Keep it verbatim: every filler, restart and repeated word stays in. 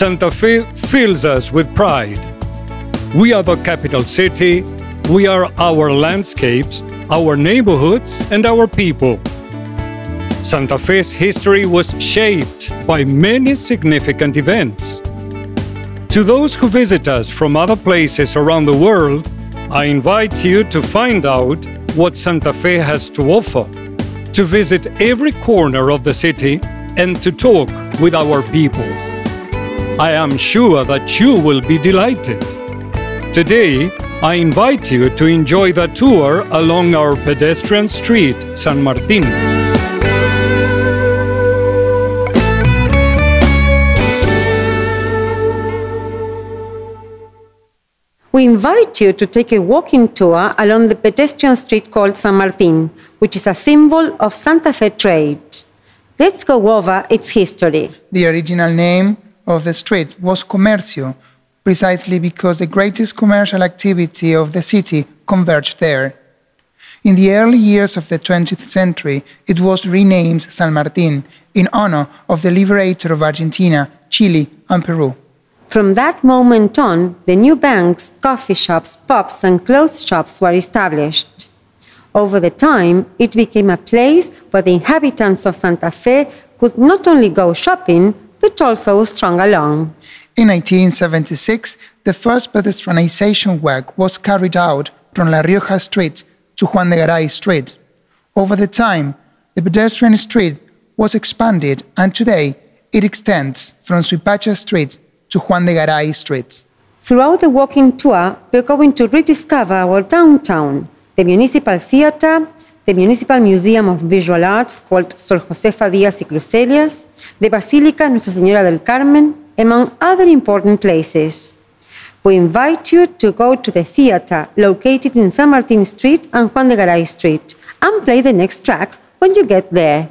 Santa Fe fills us with pride. We are the capital city, we are our landscapes, our neighborhoods, and our people. Santa Fe's history was shaped by many significant events. To those who visit us from other places around the world, I invite you to find out what Santa Fe has to offer, to visit every corner of the city, and to talk with our people. I am sure that you will be delighted. Today, I invite you to enjoy the tour along our pedestrian street, San Martín. We invite you to take a walking tour along the pedestrian street called San Martín, which is a symbol of Santa Fe trade. Let's go over its history. The original name of the street was Comercio, precisely because the greatest commercial activity of the city converged there. In the early years of the twentieth century, it was renamed San Martín in honor of the liberator of Argentina, Chile, and Peru. From that moment on, the new banks, coffee shops, pubs, and clothes shops were established. Over the time, it became a place where the inhabitants of Santa Fe could not only go shopping, but also stroll along. In eighteen seventy-six, the first pedestrianization work was carried out from La Rioja Street to Juan de Garay Street. Over the time, the pedestrian street was expanded, and today it extends from Suipacha Street to Juan de Garay Street. Throughout the walking tour, we're going to rediscover our downtown, the Municipal Theatre, the Municipal Museum of Visual Arts called Sor Josefa Díaz y Crucelias, the Basilica Nuestra Señora del Carmen, among other important places. We invite you to go to the theatre located in San Martín Street and Juan de Garay Street and play the next track when you get there.